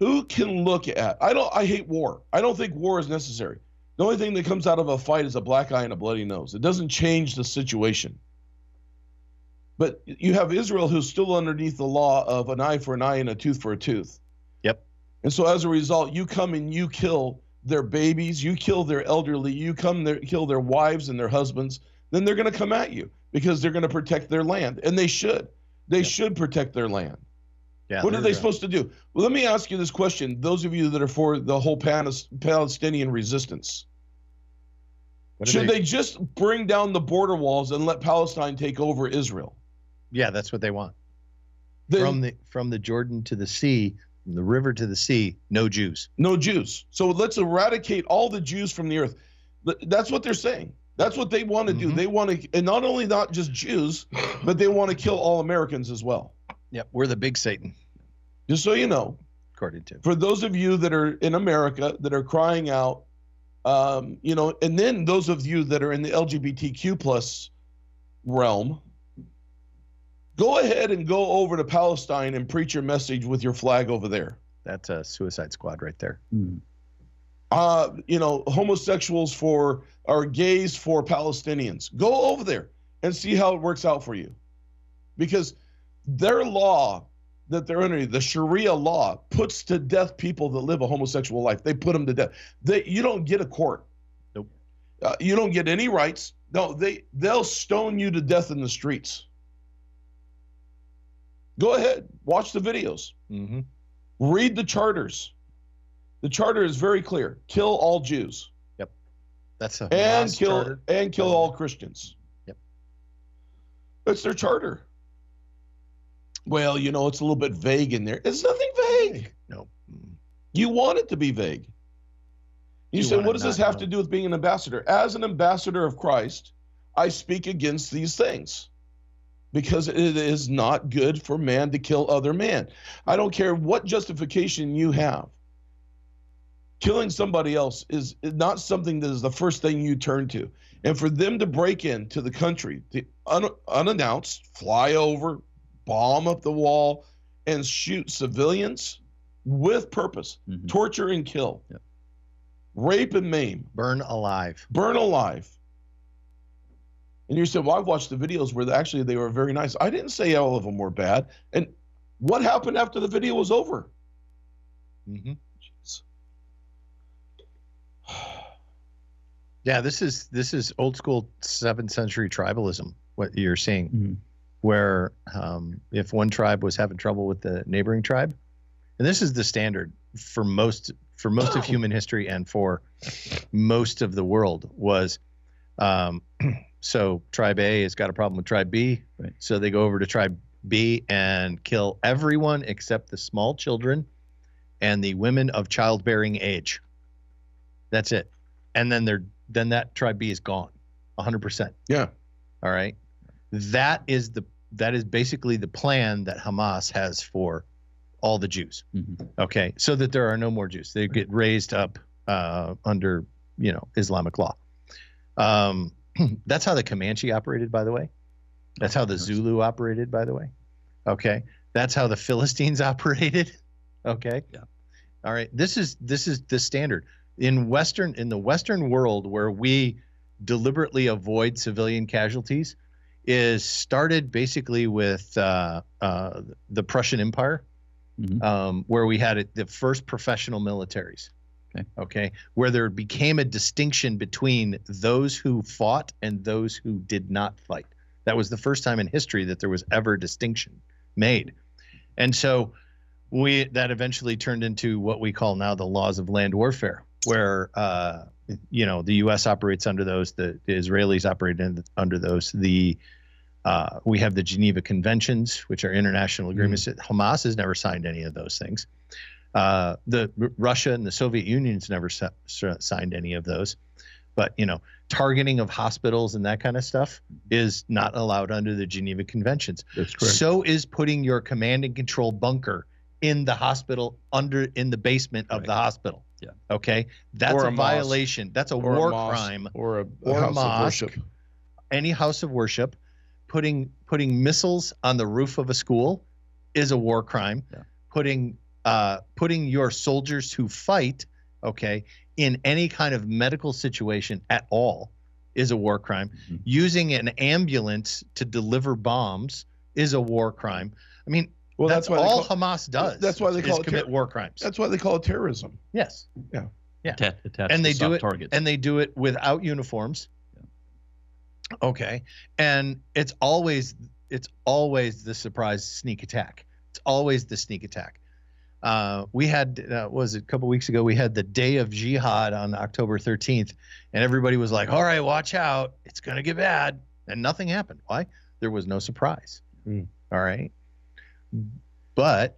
who can look at? I don't. I hate war. I don't think war is necessary. The only thing that comes out of a fight is a black eye and a bloody nose. It doesn't change the situation. But you have Israel who's still underneath the law of an eye for an eye and a tooth for a tooth. Yep. And so as a result, you come and you kill their babies, you kill their elderly, you come there, kill their wives and their husbands, then they're going to come at you because they're going to protect their land. And they should. They yep. should protect their land. Yeah, what are they right. supposed to do? Well, let me ask you this question. Those of you that are for the whole Palestinian resistance, should they... they just bring down the border walls and let Palestine take over Israel? Yeah, that's what they want. Then, from the from the Jordan to the sea, from the river to the sea, no Jews. No Jews. So let's eradicate all the Jews from the earth. That's what they're saying. That's what they want to mm-hmm. do. They want to, and not only not just Jews, but they want to kill all Americans as well. Yep, we're the big Satan. Just so you know, according to for those of you that are in America that are crying out, um, you know, and then those of you that are in the L G B T Q plus realm, go ahead and go over to Palestine and preach your message with your flag over there. That's a suicide squad right there. Mm. Uh, you know, homosexuals for or gays for Palestinians. Go over there and see how it works out for you, because their law that they're under, the Sharia law, puts to death people that live a homosexual life. They put them to death. They, you don't get a court. Nope. Uh, you don't get any rights. No, they, they'll stone you to death in the streets. Go ahead. Watch the videos. Mm-hmm. Read the charters. The charter is very clear. Kill all Jews. Yep. That's a and kill charter. And kill all Christians. Yep. That's their charter. Well, you know, it's a little bit vague in there. It's nothing vague. No. You want it to be vague. You, you say, what does this have know. to do with being an ambassador? As an ambassador of Christ, I speak against these things because it is not good for man to kill other man. I don't care what justification you have. Killing somebody else is not something that is the first thing you turn to. And for them to break into the country, to un- unannounced, fly over, bomb up the wall, and shoot civilians with purpose, mm-hmm. torture and kill, yep. rape and maim. Burn alive. Burn alive. And you said, well, I've watched the videos where actually they were very nice. I didn't say all of them were bad. And what happened after the video was over? Mm-hmm. Jeez. Yeah, this is this is old school seventh century tribalism, what you're seeing. Mm-hmm. Where um, if one tribe was having trouble with the neighboring tribe, and this is the standard for most for most of human history and for most of the world, was um, so tribe A has got a problem with tribe B, right. so they go over to tribe B and kill everyone except the small children and the women of childbearing age. That's it, and then they're then that tribe B is gone, one hundred percent. Yeah. All right. That is the that is basically the plan that Hamas has for all the Jews. Mm-hmm. Okay, so that there are no more Jews. They get raised up uh, under you know Islamic law. Um, that's how the Comanche operated, by the way. That's how the Zulu operated, by the way. Okay, that's how the Philistines operated. Okay. Yeah. All right. This is this is the standard in Western in the Western world, where we deliberately avoid civilian casualties. Is started basically with uh, uh, the Prussian Empire, mm-hmm. um, where we had it, the first professional militaries, okay. okay, where there became a distinction between those who fought and those who did not fight. That was the first time in history that there was ever a distinction made. And so we that eventually turned into what we call now the laws of land warfare, where uh, you know the U S operates under those, the, the Israelis operate in, under those, the Uh, we have the Geneva Conventions, which are international agreements. Mm. Hamas has never signed any of those things. Uh, the R- Russia and the Soviet Union has never s- s- signed any of those. but, you know, targeting of hospitals and that kind of stuff is not allowed under the Geneva Conventions. That's correct. So is putting your command and control bunker in the hospital, under in the basement of right. the hospital. Yeah. Okay. That's a, a violation. That's a or war a mosque, crime. Or a, a or house mosque, of worship. Any house of worship. Putting putting missiles on the roof of a school is a war crime. Yeah. Putting uh putting your soldiers who fight, okay, in any kind of medical situation at all is a war crime. Mm-hmm. Using an ambulance to deliver bombs is a war crime. I mean, well, that's, that's why all call, Hamas does. That's why they call is it commit ter- war crimes. That's why they call it terrorism. Yes. Yeah. Yeah. Attach, attach and they do it. Targets. And they do it without uniforms. Yeah. Okay. And it's always it's always the surprise sneak attack. It's always the sneak attack. Uh, we had uh, was it a couple weeks ago? We had the Day of Jihad on October thirteenth, and everybody was like, "All right, watch out, it's gonna get bad," and nothing happened. Why? There was no surprise. Mm. All right. But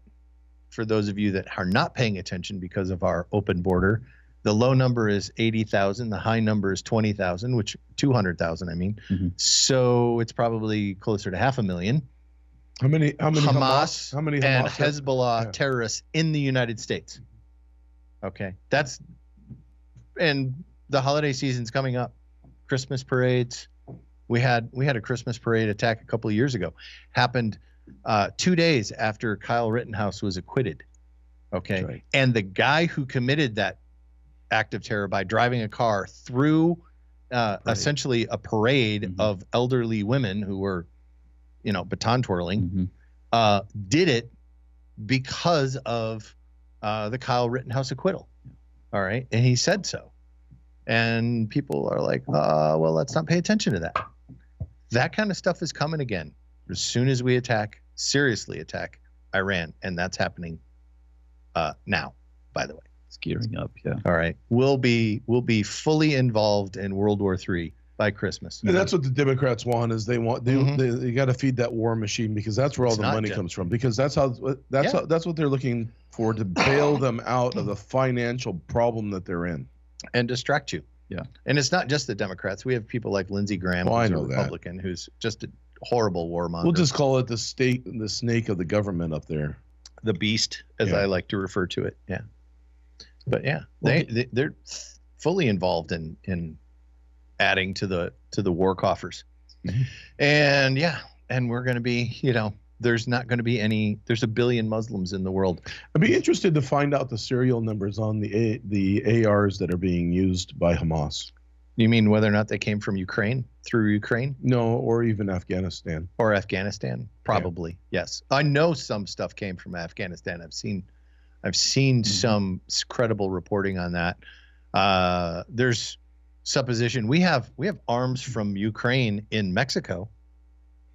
for those of you that are not paying attention because of our open border, the low number is eighty thousand. The high number is twenty thousand, which two hundred thousand, I mean. Mm-hmm. So it's probably closer to half a million. How many, how many Hamas, Hamas, how many Hamas and Hezbollah yeah. terrorists in the United States? Okay. That's, and the holiday season's coming up. Christmas parades. We had, we had a Christmas parade attack a couple of years ago. Happened Uh, two days after Kyle Rittenhouse was acquitted, okay? Right. And the guy who committed that act of terror by driving a car through uh, essentially a parade mm-hmm. of elderly women who were, you know, baton twirling, mm-hmm. uh, did it because of uh, the Kyle Rittenhouse acquittal, all right? And he said so. And people are like, uh, well, let's not pay attention to that. That kind of stuff is coming again. As soon as we attack, seriously attack Iran, and that's happening uh, now, by the way. It's gearing up, yeah. All right. We'll be we'll be fully involved in World War Three by Christmas. And that's what the Democrats want is they want they mm-hmm. they, they got to feed that war machine because that's where all it's the money de- comes from because that's how that's yeah. how, that's what they're looking for to bail them out of the financial problem that they're in and distract you. Yeah. And it's not just the Democrats. We have people like Lindsey Graham, oh, who's a Republican, that. who's just a horrible warmonger. We'll just call it the state, the snake of the government up there, the beast, as yeah. I like to refer to it. Yeah, but yeah, they, they they're fully involved in in adding to the to the war coffers, mm-hmm. and yeah, and we're going to be, you know, there's not going to be any. There's a billion Muslims in the world. I'd be interested to find out the serial numbers on the a, the A Rs that are being used by Hamas. You mean whether or not they came from Ukraine, through Ukraine? No, or even Afghanistan. Or Afghanistan, probably, yeah. yes. I know some stuff came from Afghanistan. I've seen I've seen mm-hmm. some credible reporting on that. Uh, there's supposition. We have we have arms from Ukraine in Mexico,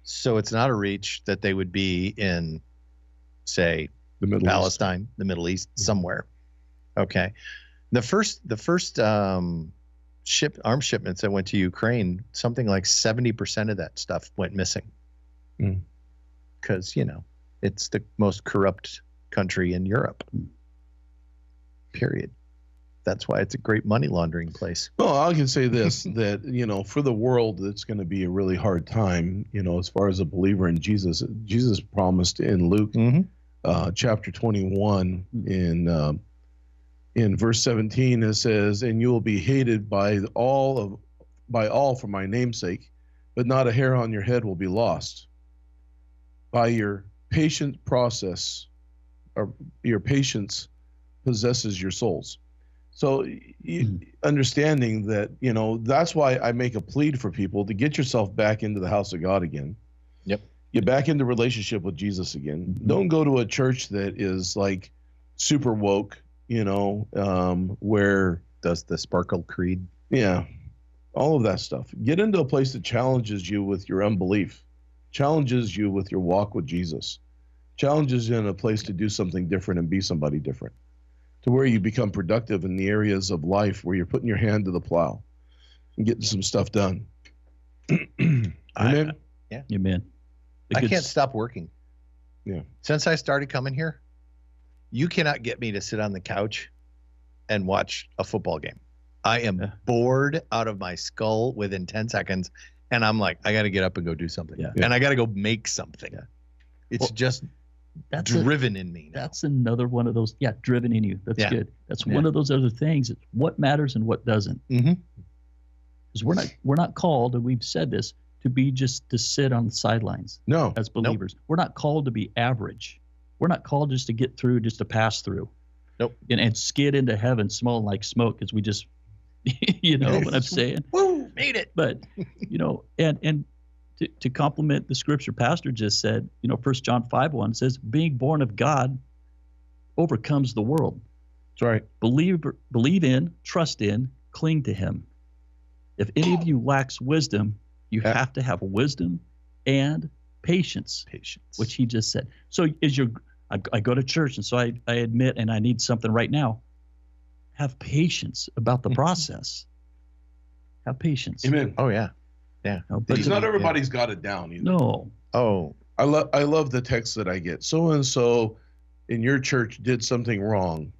so it's not a reach that they would be in, say, the Middle Palestine, East. the Middle East, yeah. somewhere. Okay. The first, the first um, Ship arm shipments that went to Ukraine, something like seventy percent of that stuff went missing. Because, mm. you know, it's the most corrupt country in Europe. Mm. Period. That's why it's a great money laundering place. Well, I can say this, that, you know, for the world, it's going to be a really hard time, you know, as far as a believer in Jesus. Jesus promised in Luke mm-hmm. uh, chapter twenty-one in uh, in verse seventeen, it says, "And you will be hated by all of, by all for my namesake, but not a hair on your head will be lost. By your patient process, or your patience possesses your souls." So, mm-hmm. understanding that, you know, that's why I make a plea for people to get yourself back into the house of God again. Yep. Get back into relationship with Jesus again. Mm-hmm. Don't go to a church that is like super woke. You know, um, where does the Sparkle Creed? Yeah, all of that stuff. Get into a place that challenges you with your unbelief, challenges you with your walk with Jesus, challenges you in a place to do something different and be somebody different, to where you become productive in the areas of life where you're putting your hand to the plow and getting some stuff done. Amen. I, yeah. Amen. I can't s- stop working. Yeah. Since I started coming here, you cannot get me to sit on the couch and watch a football game. I am yeah. bored out of my skull within ten seconds. And I'm like, I got to get up and go do something. Yeah. And I got to go make something. Yeah. It's well, just that's driven a, in me now. That's another one of those. Yeah, driven in you. That's yeah. good. That's yeah. one of those other things. It's what matters and what doesn't. Mm-hmm. Because we're not, we're not called, and we've said this, to be just to sit on the sidelines no. as believers. Nope. We're not called to be average. We're not called just to get through, just to pass through. Nope. And, and skid into heaven smelling like smoke as we just... you know what I'm saying? Woo, made it. But, you know, and and to, to complement the scripture Pastor just said, you know, First John five one says, being born of God overcomes the world. That's right. Believe, believe in, trust in, cling to him. If any of you lacks wisdom, you yeah. have to have wisdom and patience, patience, which he just said. So is your, I, I go to church, and so I, I admit, and I need something right now. Have patience about the process. Have patience. Amen. Oh yeah, yeah. No, but not everybody's yeah. got it down either. No. Oh, I love I love the texts that I get. So and so, in your church did something wrong,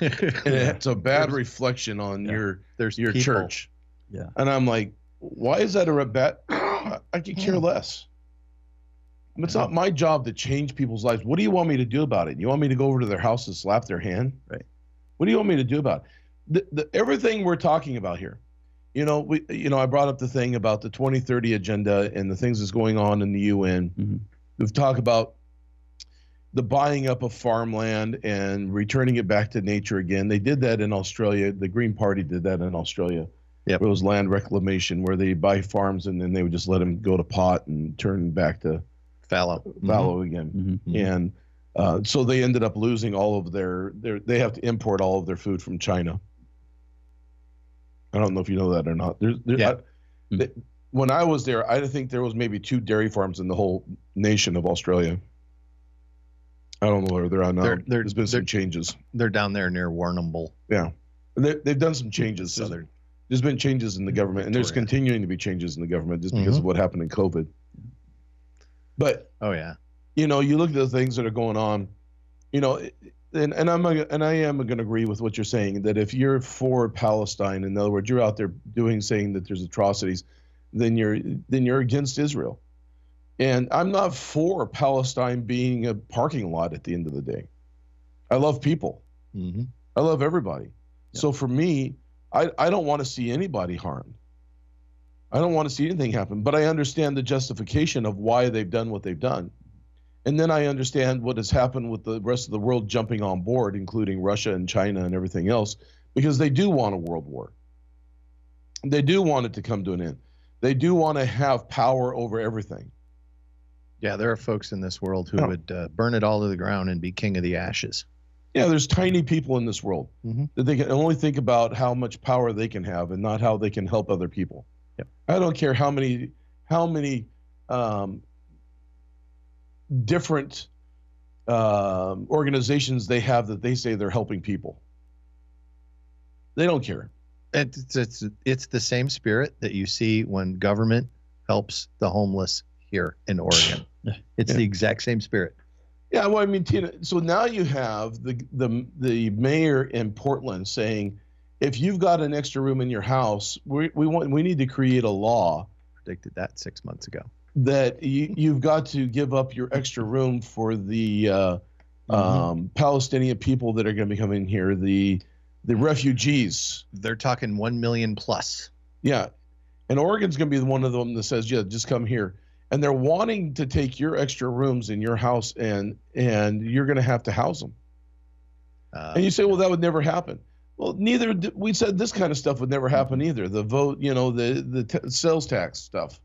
and it's a bad there's, reflection on yeah. your there's your people. church. Yeah. And I'm like, why is that a bad? I could care yeah. less. It's yeah. not my job to change people's lives. What do you want me to do about it? You want me to go over to their house and slap their hand? Right. What do you want me to do about it? The, the, everything we're talking about here, you know, we, you know, I brought up the thing about the twenty thirty agenda and the things that's going on in the U N. Mm-hmm. We've talked about the buying up of farmland and returning it back to nature again. They did that in Australia. The Green Party did that in Australia. Yep. It was land reclamation where they buy farms and then they would just let them go to pot and turn back to fallow, fallow mm-hmm. again. Mm-hmm. And Uh, so they ended up losing all of their, their, they have to import all of their food from China. I don't know if you know that or not. There's, there's, yeah. I, mm-hmm. they, when I was there, I think there was maybe two dairy farms in the whole nation of Australia. I don't know where they're on now. They're, they're, There's been some changes. They're down there near Warrnambool. Yeah. They, they've done some changes. Southern. There's been changes in the government, and there's continuing to be changes in the government just because mm-hmm. of what happened in COVID. But oh, yeah. You know, you look at the things that are going on, you know, and, and I'm and I am going to agree with what you're saying, that if you're for Palestine, in other words, you're out there doing saying that there's atrocities, then you're then you're against Israel. And I'm not for Palestine being a parking lot at the end of the day. I love people. Mm-hmm. I love everybody. Yeah. So for me, I, I don't want to see anybody harmed. I don't want to see anything happen, but I understand the justification of why they've done what they've done. And then I understand what has happened with the rest of the world jumping on board, including Russia and China and everything else, because they do want a world war. They do want it to come to an end. They do want to have power over everything. Yeah, there are folks in this world who oh. would uh, burn it all to the ground and be king of the ashes. Yeah, there's tiny people in this world mm-hmm. that they can only think about how much power they can have and not how they can help other people. Yep. I don't care how many, how many, um, different uh, organizations they have that they say they're helping people. They don't care. It's, it's, it's the same spirit that you see when government helps the homeless here in Oregon. It's yeah. the exact same spirit. Yeah, well, I mean, Tina, so now you have the, the, the mayor in Portland saying, if you've got an extra room in your house, we, we, want, we need to create a law. Predicted that six months ago. That you, you've got to give up your extra room for the uh, mm-hmm. um, Palestinian people that are going to be coming here, the the refugees. They're talking one million plus. Yeah, and Oregon's going to be one of them that says, "Yeah, just come here." And they're wanting to take your extra rooms in your house, and and you're going to have to house them. Uh, and you say, "Well, that would never happen." Well, neither we said this kind of stuff would never happen either. The vote, you know, the the t- sales tax stuff.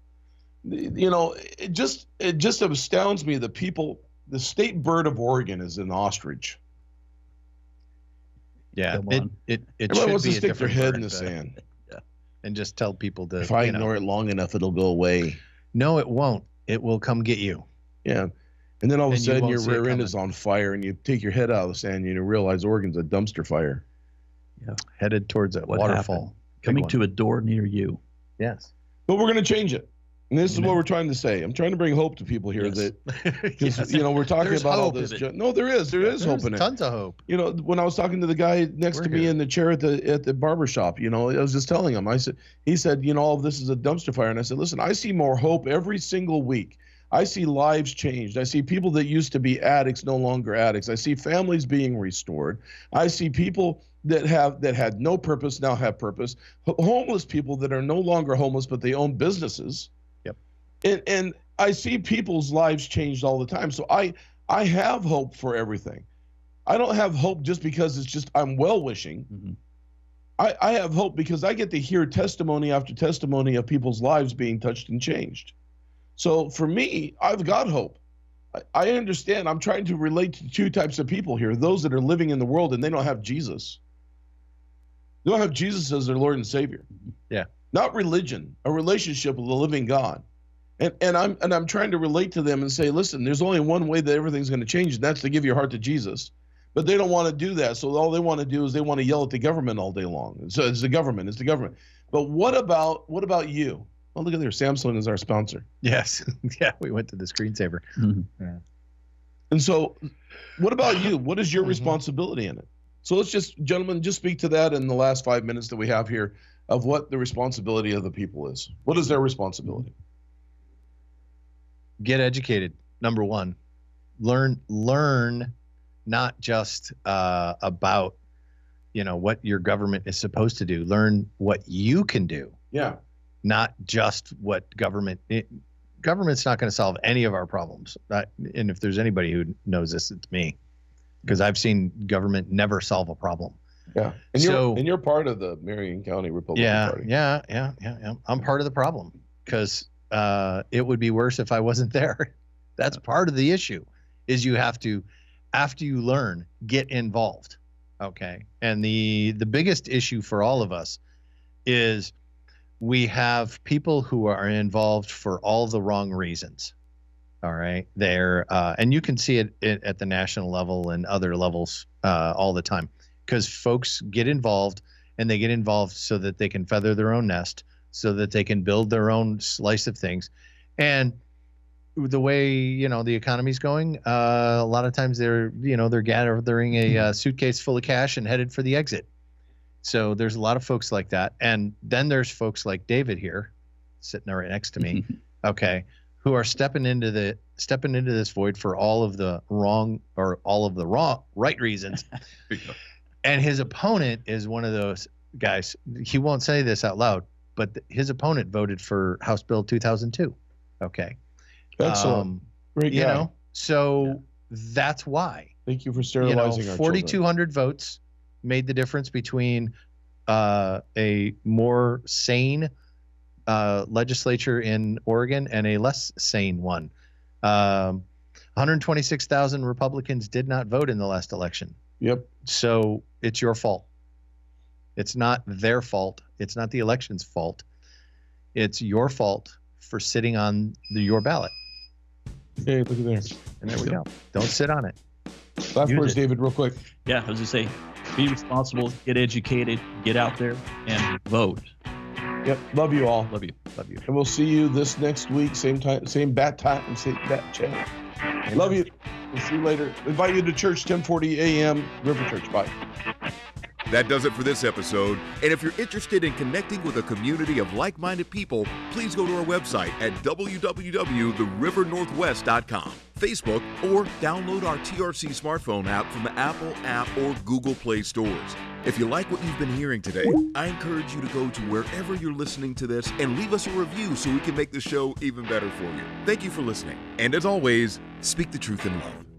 You know, it just it just astounds me that people, the state bird of Oregon is an ostrich. Yeah, it it, it should wants be to stick their head bird, in the sand. Yeah. And just tell people to. If I you know, ignore it long enough, it'll go away. No, it won't. It will come get you. Yeah, and then all of a and sudden you your rear end is on fire, and you take your head out of the sand, and you realize Oregon's a dumpster fire. Yeah, headed towards a what waterfall happened? Coming to a door near you. Yes, but we're going to change it. And this Amen. Is what we're trying to say. I'm trying to bring hope to people here yes. that, yes. you know, we're talking There's about all this. No, there is. There is There's hope in it. Tons of hope. You know, when I was talking to the guy next we're to me here. in the chair at the at the barbershop, you know, I was just telling him, I said, he said, you know, all of this is a dumpster fire. And I said, listen, I see more hope every single week. I see lives changed. I see people that used to be addicts no longer addicts. I see families being restored. I see people that have that had no purpose now have purpose. H- homeless people that are no longer homeless, but they own businesses. And, and I see people's lives changed all the time. So I, I have hope for everything. I don't have hope just because it's just I'm well-wishing. Mm-hmm. I, I have hope because I get to hear testimony after testimony of people's lives being touched and changed. So for me, I've got hope. I, I understand. I'm trying to relate to two types of people here, those that are living in the world and they don't have Jesus. They don't have Jesus as their Lord and Savior. Yeah. Not religion, a relationship with the living God. And and I'm and I'm trying to relate to them and say, listen, there's only one way that everything's going to change, and that's to give your heart to Jesus. But they don't want to do that. So all they want to do is they want to yell at the government all day long. So it's the government, it's the government. But what about what about you? Oh, look at there, Samsung is our sponsor. Yes, yeah, we went to the screensaver. Mm-hmm. Yeah. And so, what about you? What is your mm-hmm. responsibility in it? So let's just, gentlemen, just speak to that in the last five minutes that we have here of what the responsibility of the people is. What is their responsibility? Get educated. Number one, learn, learn not just uh, about, you know, what your government is supposed to do. Learn what you can do. Yeah. Not just what government, it, government's not going to solve any of our problems. Not, and if there's anybody who knows this, it's me, because I've seen government never solve a problem. Yeah. And so, you're, and you're part of the Marion County Republican yeah, Party. Yeah. Yeah. Yeah. Yeah. I'm part of the problem because Uh, it would be worse if I wasn't there. That's part of the issue is you have to, after you learn, get involved. Okay. And the, the biggest issue for all of us is we have people who are involved for all the wrong reasons. All right. They're, uh, and you can see it, it at the national level and other levels uh, all the time because folks get involved and they get involved so that they can feather their own nest, so that they can build their own slice of things. And the way, you know, the economy's going, uh, a lot of times they're, you know, they're gathering a uh, suitcase full of cash and headed for the exit. So there's a lot of folks like that. And then there's folks like David here sitting right next to me. Okay. Who are stepping into the, stepping into this void for all of the wrong or all of the wrong, right reasons. And his opponent is one of those guys. He won't say this out loud, but his opponent voted for House Bill two thousand two. Okay. That's um, right. You know, so yeah. That's why. Thank you for sterilizing you know, forty-two hundred votes made the difference between uh, a more sane uh, legislature in Oregon and a less sane one. Um, one hundred twenty-six thousand Republicans did not vote in the last election. Yep. So it's your fault. It's not their fault. It's not the election's fault. It's your fault for sitting on the, your ballot. Hey, look at there. And there we go. Don't sit on it. Last words, David, real quick. Yeah, I was just saying, be responsible, get educated, get out there, and vote. Yep. Love you all. Love you. Love you. And we'll see you this next week, same time, same bat time, and same bat channel. Amen. Love you. We'll see you later. Invite you to church, ten forty a.m. River Church. Bye. That does it for this episode, and if you're interested in connecting with a community of like-minded people, please go to our website at w w w dot the river northwest dot com, Facebook, or download our T R C smartphone app from the Apple App or Google Play stores. If you like what you've been hearing today, I encourage you to go to wherever you're listening to this and leave us a review so we can make the show even better for you. Thank you for listening, and as always, speak the truth in love.